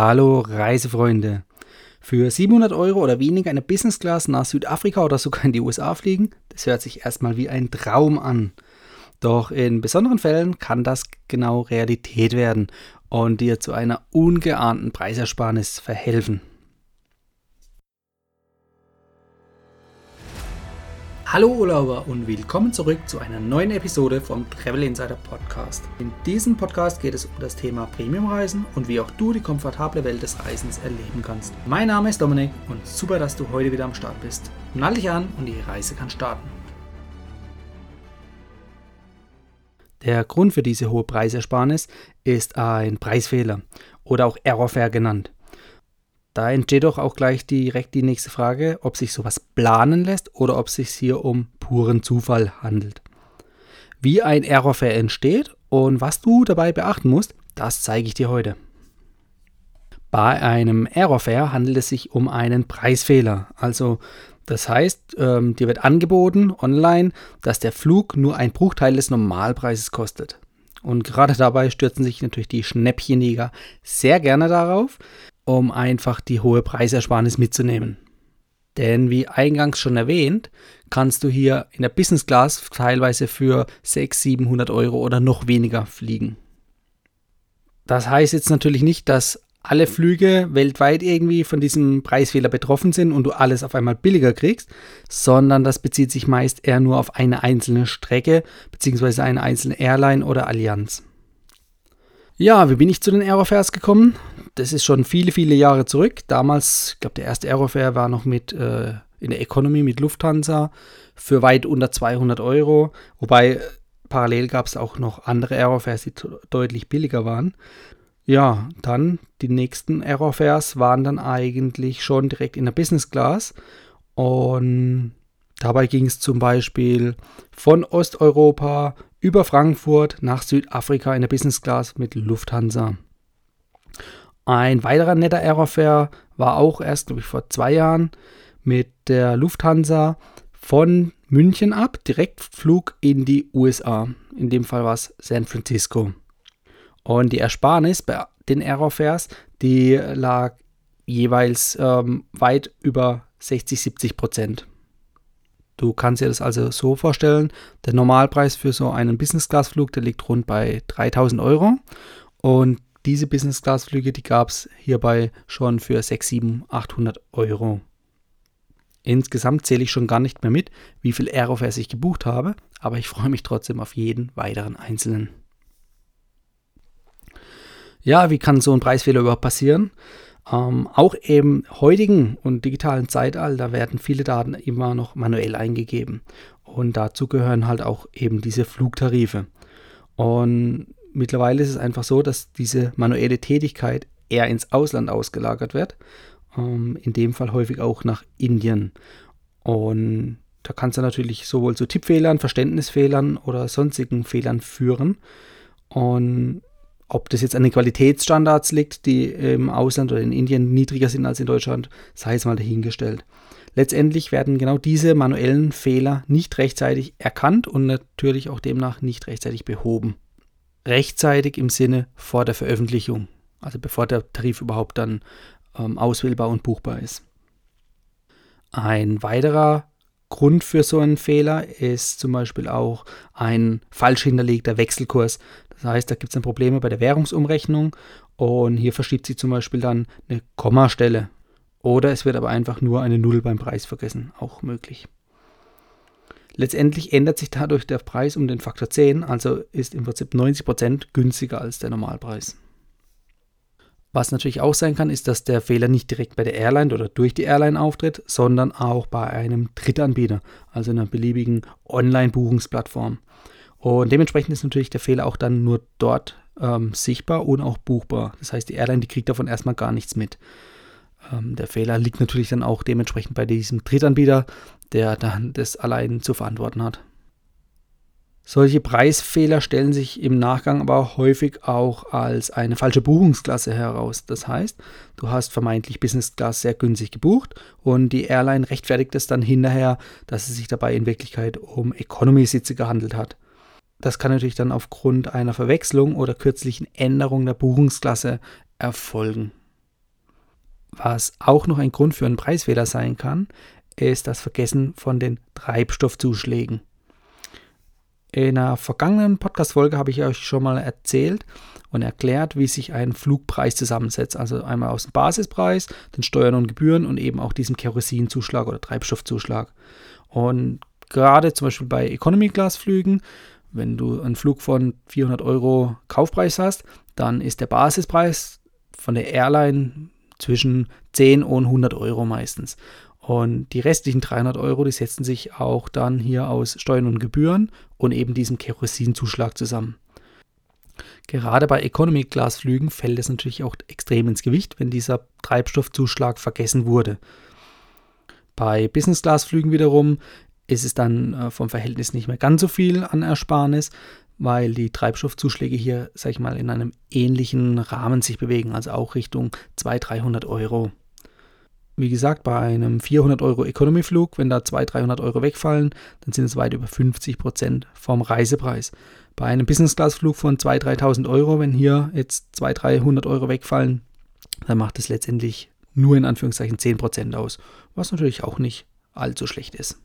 Hallo Reisefreunde! Für 700 Euro oder weniger eine Business Class nach Südafrika oder sogar in die USA fliegen, das hört sich erstmal wie ein Traum an. Doch in besonderen Fällen kann das genau Realität werden und dir zu einer ungeahnten Preisersparnis verhelfen. Hallo Urlauber und willkommen zurück zu einer neuen Episode vom Travel Insider Podcast. In diesem Podcast geht es um das Thema Premiumreisen und wie auch du die komfortable Welt des Reisens erleben kannst. Mein Name ist Dominik und super, dass du heute wieder am Start bist. Nall dich an und die Reise kann starten. Der Grund für diese hohe Preisersparnis ist ein Preisfehler oder auch Error Fares genannt. Da entsteht doch auch gleich direkt die nächste Frage, ob sich sowas planen lässt oder ob es sich hier um puren Zufall handelt. Wie ein Error Fares entsteht und was du dabei beachten musst, das zeige ich dir heute. Bei einem Error Fares handelt es sich um einen Preisfehler. Also das heißt, dir wird angeboten online, dass der Flug nur ein Bruchteil des Normalpreises kostet. Und gerade dabei stürzen sich natürlich die Schnäppchenjäger sehr gerne darauf, um einfach die hohe Preisersparnis mitzunehmen. Denn wie eingangs schon erwähnt, kannst du hier in der Business Class teilweise für 600-700 Euro oder noch weniger fliegen. Das heißt jetzt natürlich nicht, dass alle Flüge weltweit irgendwie von diesem Preisfehler betroffen sind und du alles auf einmal billiger kriegst, sondern das bezieht sich meist eher nur auf eine einzelne Strecke bzw. eine einzelne Airline oder Allianz. Ja, wie bin ich zu den Error Fares gekommen? Das ist schon viele, viele Jahre zurück. Damals, ich glaube, der erste Error Fares war noch mit in der Economy mit Lufthansa für weit unter 200 Euro. Wobei parallel gab es auch noch andere Error Fares, die deutlich billiger waren. Ja, dann die nächsten Error Fares waren dann eigentlich schon direkt in der Business Class. Und dabei ging es zum Beispiel von Osteuropa über Frankfurt nach Südafrika in der Business Class mit Lufthansa. Ein weiterer netter Error Fares war auch erst, glaube ich, vor 2 Jahren mit der Lufthansa von München ab, Direktflug in die USA. In dem Fall war es San Francisco. Und die Ersparnis bei den Error Fares, die lag jeweils weit über 60-70%. Du kannst dir das also so vorstellen, der Normalpreis für so einen Business-Class-Flug, der liegt rund bei 3.000 Euro. Und diese Business-Class-Flüge, die gab es hierbei schon für 600-800 Euro. Insgesamt zähle ich schon gar nicht mehr mit, wie viel Error Fares ich gebucht habe, aber ich freue mich trotzdem auf jeden weiteren einzelnen. Ja, wie kann so ein Preisfehler überhaupt passieren? Auch im heutigen und digitalen Zeitalter werden viele Daten immer noch manuell eingegeben. Und dazu gehören halt auch eben diese Flugtarife. Und mittlerweile ist es einfach so, dass diese manuelle Tätigkeit eher ins Ausland ausgelagert wird. In dem Fall häufig auch nach Indien. Und da kann es dann natürlich sowohl zu Tippfehlern, Verständnisfehlern oder sonstigen Fehlern führen. Und ob das jetzt an den Qualitätsstandards liegt, die im Ausland oder in Indien niedriger sind als in Deutschland, sei es mal dahingestellt. Letztendlich werden genau diese manuellen Fehler nicht rechtzeitig erkannt und natürlich auch demnach nicht rechtzeitig behoben. Rechtzeitig im Sinne vor der Veröffentlichung, also bevor der Tarif überhaupt dann auswählbar und buchbar ist. Ein weiterer Grund für so einen Fehler ist zum Beispiel auch ein falsch hinterlegter Wechselkurs. Das heißt, da gibt es dann Probleme bei der Währungsumrechnung und hier verschiebt sich zum Beispiel dann eine Kommastelle. Oder es wird aber einfach nur eine Null beim Preis vergessen, auch möglich. Letztendlich ändert sich dadurch der Preis um den Faktor 10, also ist im Prinzip 90% günstiger als der Normalpreis. Was natürlich auch sein kann, ist, dass der Fehler nicht direkt bei der Airline oder durch die Airline auftritt, sondern auch bei einem Drittanbieter, also einer beliebigen Online-Buchungsplattform. Und dementsprechend ist natürlich der Fehler auch dann nur dort sichtbar und auch buchbar. Das heißt, die Airline, die kriegt davon erstmal gar nichts mit. Der Fehler liegt natürlich dann auch dementsprechend bei diesem Drittanbieter, der dann das allein zu verantworten hat. Solche Preisfehler stellen sich im Nachgang aber häufig auch als eine falsche Buchungsklasse heraus. Das heißt, du hast vermeintlich Business Class sehr günstig gebucht und die Airline rechtfertigt es dann hinterher, dass es sich dabei in Wirklichkeit um Economy-Sitze gehandelt hat. Das kann natürlich dann aufgrund einer Verwechslung oder kürzlichen Änderung der Buchungsklasse erfolgen. Was auch noch ein Grund für einen Preisfehler sein kann, ist das Vergessen von den Treibstoffzuschlägen. In einer vergangenen Podcast-Folge habe ich euch schon mal erzählt und erklärt, wie sich ein Flugpreis zusammensetzt. Also einmal aus dem Basispreis, den Steuern und Gebühren und eben auch diesem Kerosinzuschlag oder Treibstoffzuschlag. Und gerade zum Beispiel bei Economy-Class-Flügen, wenn du einen Flug von 400 € Kaufpreis hast, dann ist der Basispreis von der Airline zwischen 10 und 100 € meistens. Und die restlichen 300 €, die setzen sich auch dann hier aus Steuern und Gebühren und eben diesem Kerosinzuschlag zusammen. Gerade bei Economy-Class-Flügen fällt es natürlich auch extrem ins Gewicht, wenn dieser Treibstoffzuschlag vergessen wurde. Bei Business-Class-Flügen wiederum ist es dann vom Verhältnis nicht mehr ganz so viel an Ersparnis, weil die Treibstoffzuschläge hier, sag ich mal, in einem ähnlichen Rahmen sich bewegen, also auch Richtung 200-300 €. Wie gesagt, bei einem 400 € Economy-Flug, wenn da 200-300 € wegfallen, dann sind es weit über 50% vom Reisepreis. Bei einem Business-Class-Flug von 2.000-3.000 €, wenn hier jetzt 200-300 € wegfallen, dann macht es letztendlich nur in Anführungszeichen 10% aus, was natürlich auch nicht allzu schlecht ist.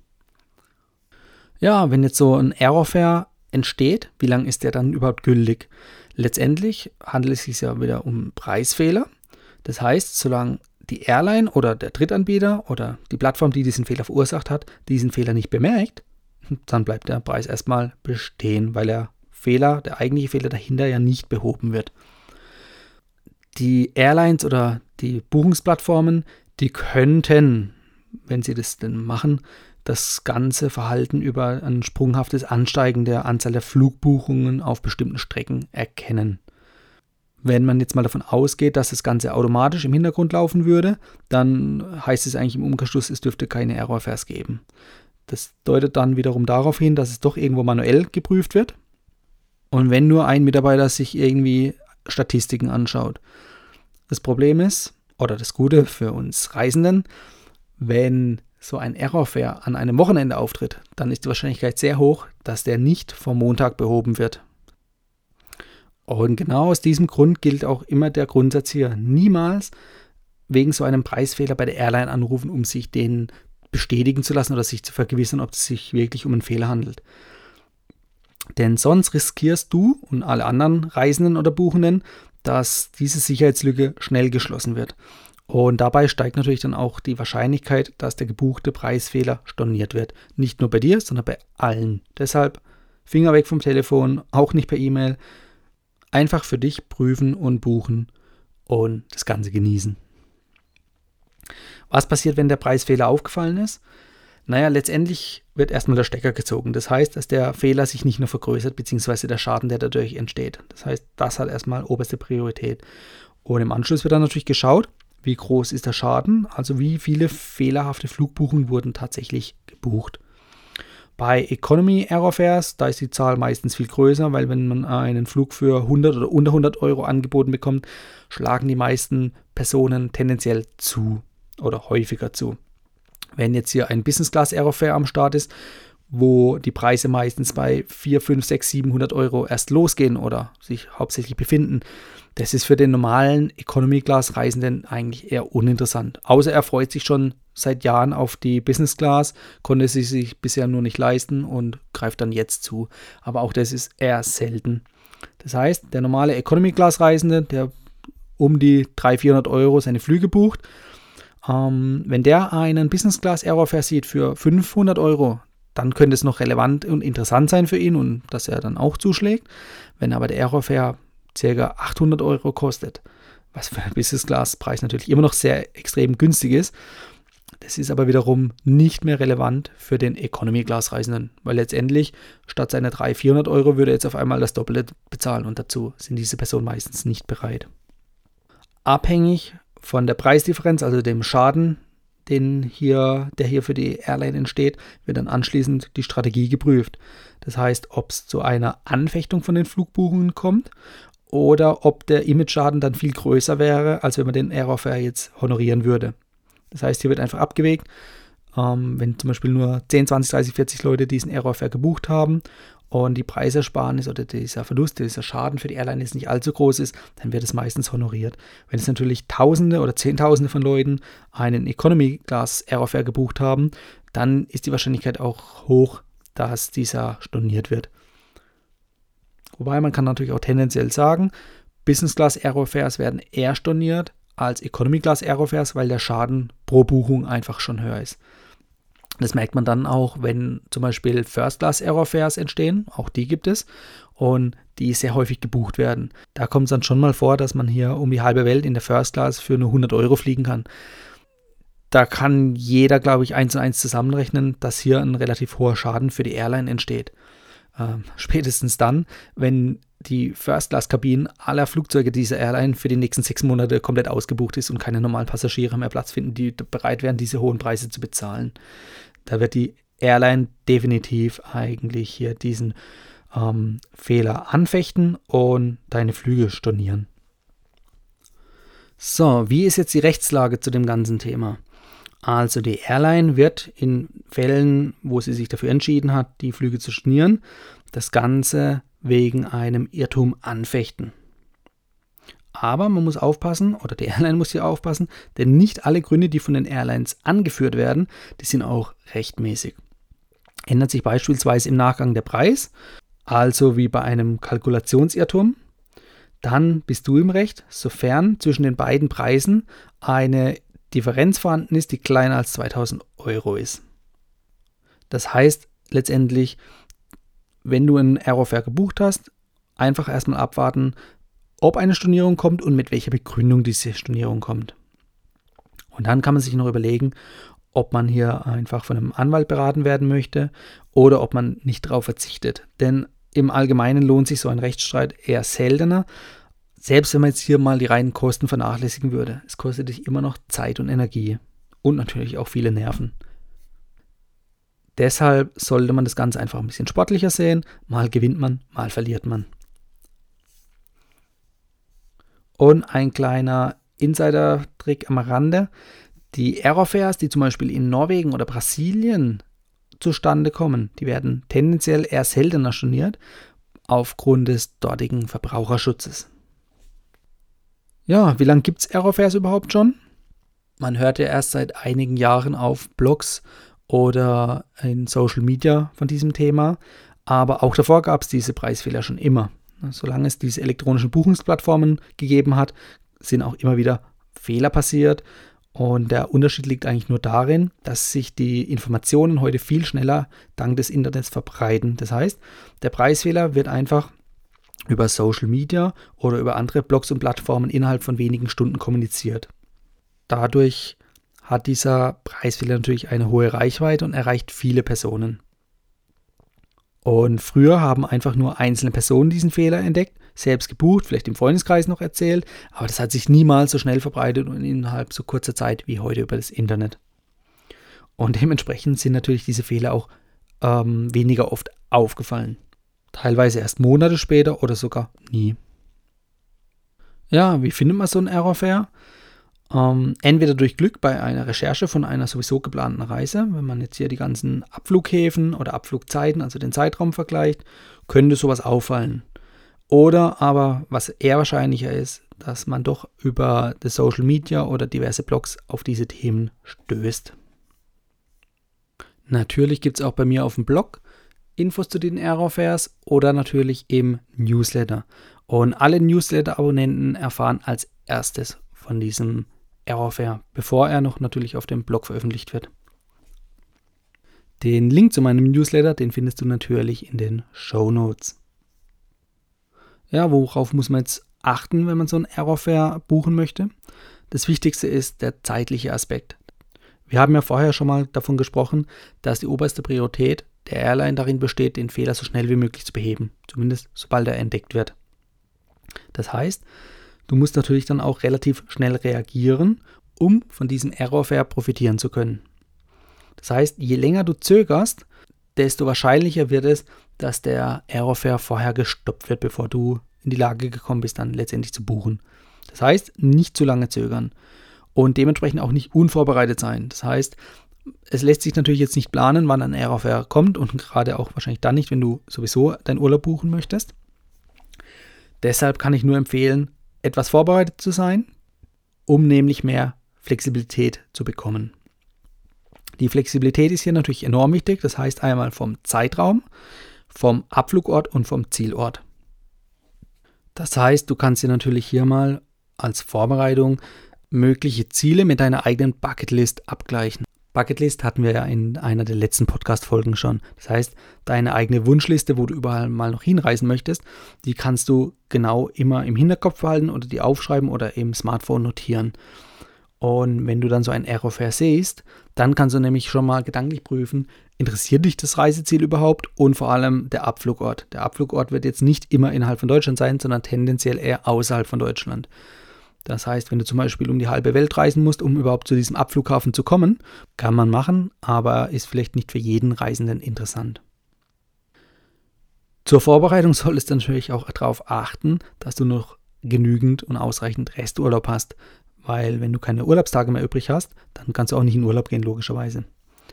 Ja, wenn jetzt so ein Error Fare entsteht, wie lange ist der dann überhaupt gültig? Letztendlich handelt es sich ja wieder um Preisfehler. Das heißt, solange die Airline oder der Drittanbieter oder die Plattform, die diesen Fehler verursacht hat, diesen Fehler nicht bemerkt, dann bleibt der Preis erstmal bestehen, weil der eigentliche Fehler dahinter ja nicht behoben wird. Die Airlines oder die Buchungsplattformen, die könnten, wenn sie das denn machen, das ganze Verhalten über ein sprunghaftes Ansteigen der Anzahl der Flugbuchungen auf bestimmten Strecken erkennen. Wenn man jetzt mal davon ausgeht, dass das Ganze automatisch im Hintergrund laufen würde, dann heißt es eigentlich im Umkehrschluss, es dürfte keine Error Fares geben. Das deutet dann wiederum darauf hin, dass es doch irgendwo manuell geprüft wird. Und wenn nur ein Mitarbeiter sich irgendwie Statistiken anschaut. Das Problem ist, oder das Gute für uns Reisenden, wenn so ein Error Fare an einem Wochenende auftritt, dann ist die Wahrscheinlichkeit sehr hoch, dass der nicht vom Montag behoben wird. Und genau aus diesem Grund gilt auch immer der Grundsatz hier, niemals wegen so einem Preisfehler bei der Airline anrufen, um sich den bestätigen zu lassen oder sich zu vergewissern, ob es sich wirklich um einen Fehler handelt. Denn sonst riskierst du und alle anderen Reisenden oder Buchenden, dass diese Sicherheitslücke schnell geschlossen wird. Und dabei steigt natürlich dann auch die Wahrscheinlichkeit, dass der gebuchte Preisfehler storniert wird. Nicht nur bei dir, sondern bei allen. Deshalb Finger weg vom Telefon, auch nicht per E-Mail. Einfach für dich prüfen und buchen und das Ganze genießen. Was passiert, wenn der Preisfehler aufgefallen ist? Naja, letztendlich wird erstmal der Stecker gezogen. Das heißt, dass der Fehler sich nicht nur vergrößert, beziehungsweise der Schaden, der dadurch entsteht. Das heißt, das hat erstmal oberste Priorität. Und im Anschluss wird dann natürlich geschaut, wie groß ist der Schaden, also wie viele fehlerhafte Flugbuchungen wurden tatsächlich gebucht. Bei Economy Error Fares, da ist die Zahl meistens viel größer, weil wenn man einen Flug für 100 oder unter 100 € angeboten bekommt, schlagen die meisten Personen tendenziell zu oder häufiger zu. Wenn jetzt hier ein Business Class Error Fare am Start ist, wo die Preise meistens bei 4, 5, 6, 700 € erst losgehen oder sich hauptsächlich befinden, das ist für den normalen Economy-Class-Reisenden eigentlich eher uninteressant. Außer er freut sich schon seit Jahren auf die Business Class, konnte sie sich bisher nur nicht leisten und greift dann jetzt zu. Aber auch das ist eher selten. Das heißt, der normale Economy-Class-Reisende, der um die 300, 400 € seine Flüge bucht, wenn der einen Business Class-Error versieht für 500 €, dann könnte es noch relevant und interessant sein für ihn und dass er dann auch zuschlägt. Wenn aber der Error Fare ca. 800 € kostet, was für einen Business Class Preis natürlich immer noch sehr extrem günstig ist, das ist aber wiederum nicht mehr relevant für den Economy Class Reisenden, weil letztendlich statt seiner 300, 400 € würde er jetzt auf einmal das Doppelte bezahlen und dazu sind diese Personen meistens nicht bereit. Abhängig von der Preisdifferenz, also dem Schaden, der hier für die Airline entsteht, wird dann anschließend die Strategie geprüft. Das heißt, ob es zu einer Anfechtung von den Flugbuchungen kommt oder ob der Image-Schaden dann viel größer wäre, als wenn man den Error Fare jetzt honorieren würde. Das heißt, hier wird einfach abgewägt, wenn zum Beispiel nur 10, 20, 30, 40 Leute diesen Error Fare gebucht haben und die Preisersparnis oder dieser Verlust, dieser Schaden für die Airline jetzt nicht allzu groß ist, dann wird es meistens honoriert. Wenn es natürlich Tausende oder Zehntausende von Leuten einen Economy Class Error Fare gebucht haben, dann ist die Wahrscheinlichkeit auch hoch, dass dieser storniert wird. Wobei man kann natürlich auch tendenziell sagen, Business Class Error Fares werden eher storniert als Economy Class Error Fares, weil der Schaden pro Buchung einfach schon höher ist. Das merkt man dann auch, wenn zum Beispiel First Class Error Fares entstehen, auch die gibt es, und die sehr häufig gebucht werden. Da kommt es dann schon mal vor, dass man hier um die halbe Welt in der First Class für nur 100 Euro fliegen kann. Da kann jeder, glaube ich, 1 und 1 zusammenrechnen, dass hier ein relativ hoher Schaden für die Airline entsteht. Spätestens dann, wenn die First-Class-Kabinen aller Flugzeuge dieser Airline für die nächsten 6 Monate komplett ausgebucht ist und keine normalen Passagiere mehr Platz finden, die bereit wären, diese hohen Preise zu bezahlen. Da wird die Airline definitiv eigentlich hier diesen Fehler anfechten und deine Flüge stornieren. So, wie ist jetzt die Rechtslage zu dem ganzen Thema? Also die Airline wird in Fällen, wo sie sich dafür entschieden hat, die Flüge zu stornieren, das Ganze wegen einem Irrtum anfechten. Aber man muss aufpassen, oder die Airline muss hier aufpassen, denn nicht alle Gründe, die von den Airlines angeführt werden, die sind auch rechtmäßig. Ändert sich beispielsweise im Nachgang der Preis, also wie bei einem Kalkulationsirrtum, dann bist du im Recht, sofern zwischen den beiden Preisen eine Differenz vorhanden ist, die kleiner als 2000 Euro ist. Das heißt letztendlich, wenn du einen Error Fare gebucht hast, einfach erstmal abwarten, ob eine Stornierung kommt und mit welcher Begründung diese Stornierung kommt. Und dann kann man sich noch überlegen, ob man hier einfach von einem Anwalt beraten werden möchte oder ob man nicht darauf verzichtet. Denn im Allgemeinen lohnt sich so ein Rechtsstreit eher seltener, selbst wenn man jetzt hier mal die reinen Kosten vernachlässigen würde. Es kostet dich immer noch Zeit und Energie und natürlich auch viele Nerven. Deshalb sollte man das Ganze einfach ein bisschen sportlicher sehen. Mal gewinnt man, mal verliert man. Und ein kleiner Insider-Trick am Rande. Die Error Fares, die zum Beispiel in Norwegen oder Brasilien zustande kommen, die werden tendenziell eher seltener storniert aufgrund des dortigen Verbraucherschutzes. Ja, wie lange gibt es Error Fares überhaupt schon? Man hört ja erst seit einigen Jahren auf Blogs oder in Social Media von diesem Thema. Aber auch davor gab es diese Preisfehler schon immer. Solange es diese elektronischen Buchungsplattformen gegeben hat, sind auch immer wieder Fehler passiert. Und der Unterschied liegt eigentlich nur darin, dass sich die Informationen heute viel schneller dank des Internets verbreiten. Das heißt, der Preisfehler wird einfach über Social Media oder über andere Blogs und Plattformen innerhalb von wenigen Stunden kommuniziert. Dadurch hat dieser Preisfehler natürlich eine hohe Reichweite und erreicht viele Personen. Und früher haben einfach nur einzelne Personen diesen Fehler entdeckt, selbst gebucht, vielleicht im Freundeskreis noch erzählt, aber das hat sich niemals so schnell verbreitet und innerhalb so kurzer Zeit wie heute über das Internet. Und dementsprechend sind natürlich diese Fehler auch weniger oft aufgefallen. Teilweise erst Monate später oder sogar nie. Ja, wie findet man so einen Error Fare? Entweder durch Glück bei einer Recherche von einer sowieso geplanten Reise, wenn man jetzt hier die ganzen Abflughäfen oder Abflugzeiten, also den Zeitraum vergleicht, könnte sowas auffallen. Oder aber, was eher wahrscheinlicher ist, dass man doch über das Social Media oder diverse Blogs auf diese Themen stößt. Natürlich gibt es auch bei mir auf dem Blog Infos zu den Error Fares oder natürlich im Newsletter. Und alle Newsletter-Abonnenten erfahren als erstes von diesem Error Fare, bevor er noch natürlich auf dem Blog veröffentlicht wird. Den Link zu meinem Newsletter, den findest du natürlich in den Shownotes. Ja, worauf muss man jetzt achten, wenn man so einen Error Fare buchen möchte? Das Wichtigste ist der zeitliche Aspekt. Wir haben ja vorher schon mal davon gesprochen, dass die oberste Priorität der Airline darin besteht, den Fehler so schnell wie möglich zu beheben, zumindest sobald er entdeckt wird. Das heißt, du musst natürlich dann auch relativ schnell reagieren, um von diesem Error Fare profitieren zu können. Das heißt, je länger du zögerst, desto wahrscheinlicher wird es, dass der Error Fare vorher gestoppt wird, bevor du in die Lage gekommen bist, dann letztendlich zu buchen. Das heißt, nicht zu lange zögern und dementsprechend auch nicht unvorbereitet sein. Das heißt, Es lässt sich natürlich jetzt nicht planen, wann ein Error Fare kommt und gerade auch wahrscheinlich dann nicht, wenn du sowieso deinen Urlaub buchen möchtest. Deshalb kann ich nur empfehlen, etwas vorbereitet zu sein, um nämlich mehr Flexibilität zu bekommen. Die Flexibilität ist hier natürlich enorm wichtig, das heißt einmal vom Zeitraum, vom Abflugort und vom Zielort. Das heißt, du kannst dir natürlich hier mal als Vorbereitung mögliche Ziele mit deiner eigenen Bucketlist abgleichen. Bucketlist hatten wir ja in einer der letzten Podcast-Folgen schon. Das heißt, deine eigene Wunschliste, wo du überall mal noch hinreisen möchtest, die kannst du genau immer im Hinterkopf behalten oder die aufschreiben oder im Smartphone notieren. Und wenn du dann so ein Error Fare siehst, dann kannst du nämlich schon mal gedanklich prüfen, interessiert dich das Reiseziel überhaupt und vor allem der Abflugort. Der Abflugort wird jetzt nicht immer innerhalb von Deutschland sein, sondern tendenziell eher außerhalb von Deutschland. Das heißt, wenn du zum Beispiel um die halbe Welt reisen musst, um überhaupt zu diesem Abflughafen zu kommen, kann man machen, aber ist vielleicht nicht für jeden Reisenden interessant. Zur Vorbereitung solltest du natürlich auch darauf achten, dass du noch genügend und ausreichend Resturlaub hast, weil wenn du keine Urlaubstage mehr übrig hast, dann kannst du auch nicht in Urlaub gehen, logischerweise.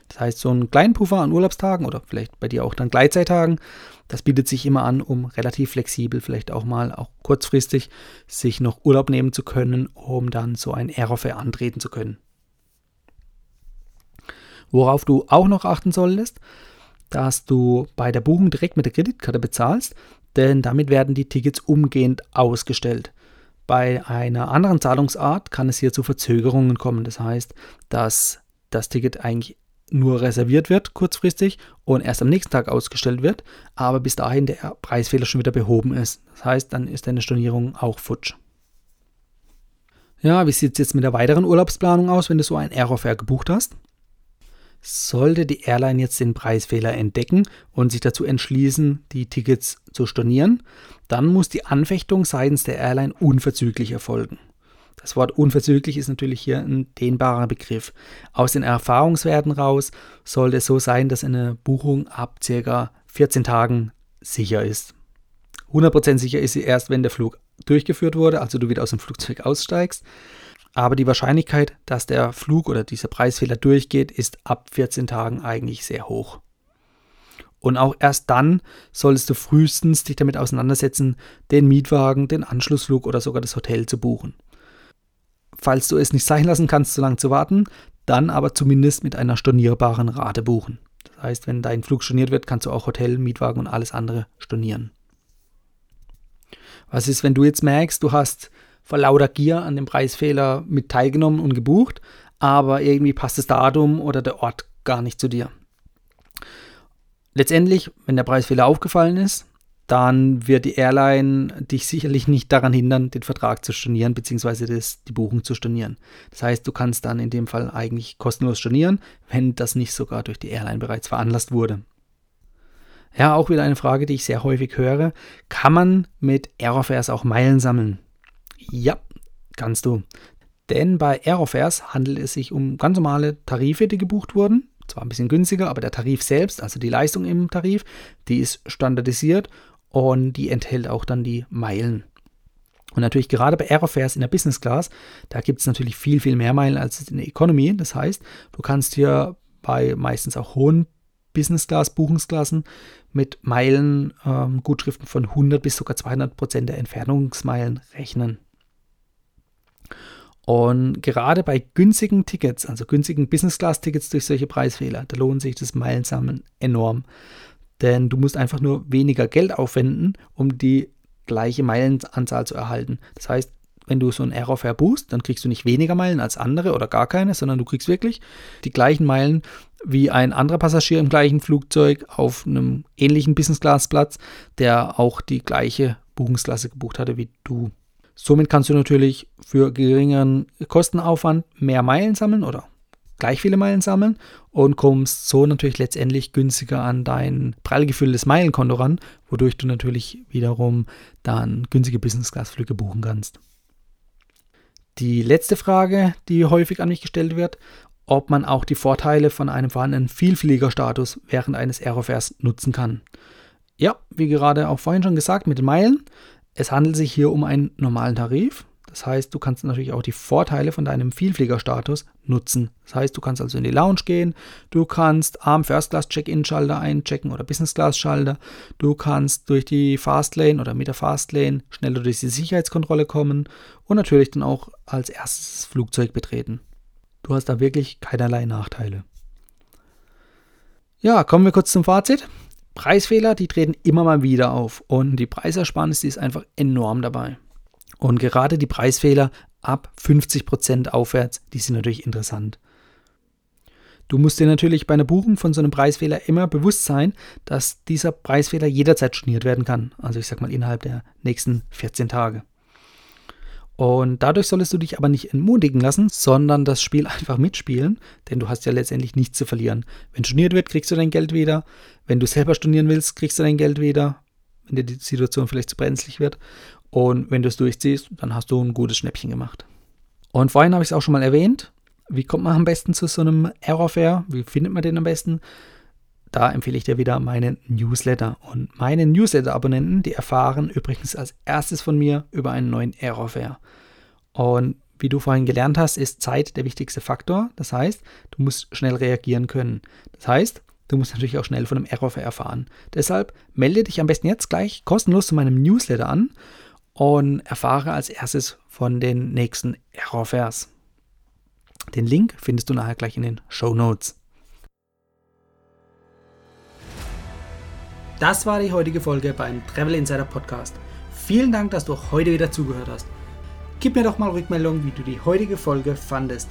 Das heißt, so einen kleinen Puffer an Urlaubstagen oder vielleicht bei dir auch dann Gleitzeittagen, das bietet sich immer an, um relativ flexibel, vielleicht auch mal auch kurzfristig, sich noch Urlaub nehmen zu können, um dann so ein Error Fare antreten zu können. Worauf du auch noch achten solltest, dass du bei der Buchung direkt mit der Kreditkarte bezahlst, denn damit werden die Tickets umgehend ausgestellt. Bei einer anderen Zahlungsart kann es hier zu Verzögerungen kommen. Das heißt, dass das Ticket eigentlich nur reserviert wird kurzfristig und erst am nächsten Tag ausgestellt wird, aber bis dahin der Preisfehler schon wieder behoben ist. Das heißt, dann ist deine Stornierung auch futsch. Ja, wie sieht es jetzt mit der weiteren Urlaubsplanung aus, wenn du so ein Error Fare gebucht hast? Sollte die Airline jetzt den Preisfehler entdecken und sich dazu entschließen, die Tickets zu stornieren, dann muss die Anfechtung seitens der Airline unverzüglich erfolgen. Das Wort unverzüglich ist natürlich hier ein dehnbarer Begriff. Aus den Erfahrungswerten raus sollte es so sein, dass eine Buchung ab ca. 14 Tagen sicher ist. 100% sicher ist sie erst, wenn der Flug durchgeführt wurde, also du wieder aus dem Flugzeug aussteigst. Aber die Wahrscheinlichkeit, dass der Flug oder dieser Preisfehler durchgeht, ist ab 14 Tagen eigentlich sehr hoch. Und auch erst dann solltest du frühestens dich damit auseinandersetzen, den Mietwagen, den Anschlussflug oder sogar das Hotel zu buchen. Falls du es nicht sein lassen kannst, so lange zu warten, dann aber zumindest mit einer stornierbaren Rate buchen. Das heißt, wenn dein Flug storniert wird, kannst du auch Hotel, Mietwagen und alles andere stornieren. Was ist, wenn du jetzt merkst, du hast vor lauter Gier an dem Preisfehler mit teilgenommen und gebucht, aber irgendwie passt das Datum oder der Ort gar nicht zu dir? Letztendlich, wenn der Preisfehler aufgefallen ist, dann wird die Airline dich sicherlich nicht daran hindern, den Vertrag zu stornieren bzw. die Buchung zu stornieren. Das heißt, du kannst dann in dem Fall eigentlich kostenlos stornieren, wenn das nicht sogar durch die Airline bereits veranlasst wurde. Ja, auch wieder eine Frage, die ich sehr häufig höre. Kann man mit Error Fares auch Meilen sammeln? Ja, kannst du. Denn bei Error Fares handelt es sich um ganz normale Tarife, die gebucht wurden. Zwar ein bisschen günstiger, aber der Tarif selbst, also die Leistung im Tarif, die ist standardisiert. Und die enthält auch dann die Meilen. Und natürlich gerade bei Error Fares in der Business Class, da gibt es natürlich viel, viel mehr Meilen als in der Economy. Das heißt, du kannst hier bei meistens auch hohen Business Class Buchungsklassen mit Meilen, Gutschriften von 100 bis sogar 200% der Entfernungsmeilen rechnen. Und gerade bei günstigen Tickets, also günstigen Business Class Tickets durch solche Preisfehler, da lohnt sich das Meilensammeln enorm. Denn du musst einfach nur weniger Geld aufwenden, um die gleiche Meilenanzahl zu erhalten. Das heißt, wenn du so ein Error Fare buchst, dann kriegst du nicht weniger Meilen als andere oder gar keine, sondern du kriegst wirklich die gleichen Meilen wie ein anderer Passagier im gleichen Flugzeug auf einem ähnlichen Business-Class-Platz, der auch die gleiche Buchungsklasse gebucht hatte wie du. Somit kannst du natürlich für geringeren Kostenaufwand mehr Meilen sammeln oder gleich viele Meilen sammeln und kommst so natürlich letztendlich günstiger an dein prall gefülltes Meilenkonto ran, wodurch du natürlich wiederum dann günstige Business-Class-Flüge buchen kannst. Die letzte Frage, die häufig an mich gestellt wird, ob man auch die Vorteile von einem vorhandenen Vielfliegerstatus während eines Error Fares nutzen kann. Ja, wie gerade auch vorhin schon gesagt mit den Meilen, es handelt sich hier um einen normalen Tarif. Das heißt, du kannst natürlich auch die Vorteile von deinem Vielfliegerstatus nutzen. Das heißt, du kannst also in die Lounge gehen, du kannst am First-Class-Check-In-Schalter einchecken oder Business-Class-Schalter, du kannst durch die Fastlane oder mit der Fastlane schneller durch die Sicherheitskontrolle kommen und natürlich dann auch als erstes Flugzeug betreten. Du hast da wirklich keinerlei Nachteile. Ja, kommen wir kurz zum Fazit. Preisfehler, die treten immer mal wieder auf und die Preisersparnis, die ist einfach enorm dabei. Und gerade die Preisfehler ab 50% aufwärts, die sind natürlich interessant. Du musst dir natürlich bei einer Buchung von so einem Preisfehler immer bewusst sein, dass dieser Preisfehler jederzeit storniert werden kann. Also ich sag mal innerhalb der nächsten 14 Tage. Und dadurch solltest du dich aber nicht entmutigen lassen, sondern das Spiel einfach mitspielen, denn du hast ja letztendlich nichts zu verlieren. Wenn storniert wird, kriegst du dein Geld wieder. Wenn du selber stornieren willst, kriegst du dein Geld wieder, wenn dir die Situation vielleicht zu brenzlig wird. Und wenn du es durchziehst, dann hast du ein gutes Schnäppchen gemacht. Und vorhin habe ich es auch schon mal erwähnt. Wie kommt man am besten zu so einem Error Fare? Wie findet man den am besten? Da empfehle ich dir wieder meinen Newsletter. Und meine Newsletter-Abonnenten, die erfahren übrigens als erstes von mir über einen neuen Error Fare. Und wie du vorhin gelernt hast, ist Zeit der wichtigste Faktor. Das heißt, du musst schnell reagieren können. Das heißt, du musst natürlich auch schnell von einem Error Fare erfahren. Deshalb melde dich am besten jetzt gleich kostenlos zu meinem Newsletter an und erfahre als erstes von den nächsten Error Fares. Den Link findest du nachher gleich in den Shownotes. Das war die heutige Folge beim Travel Insider Podcast. Vielen Dank, dass du heute wieder zugehört hast. Gib mir doch mal Rückmeldung, wie du die heutige Folge fandest.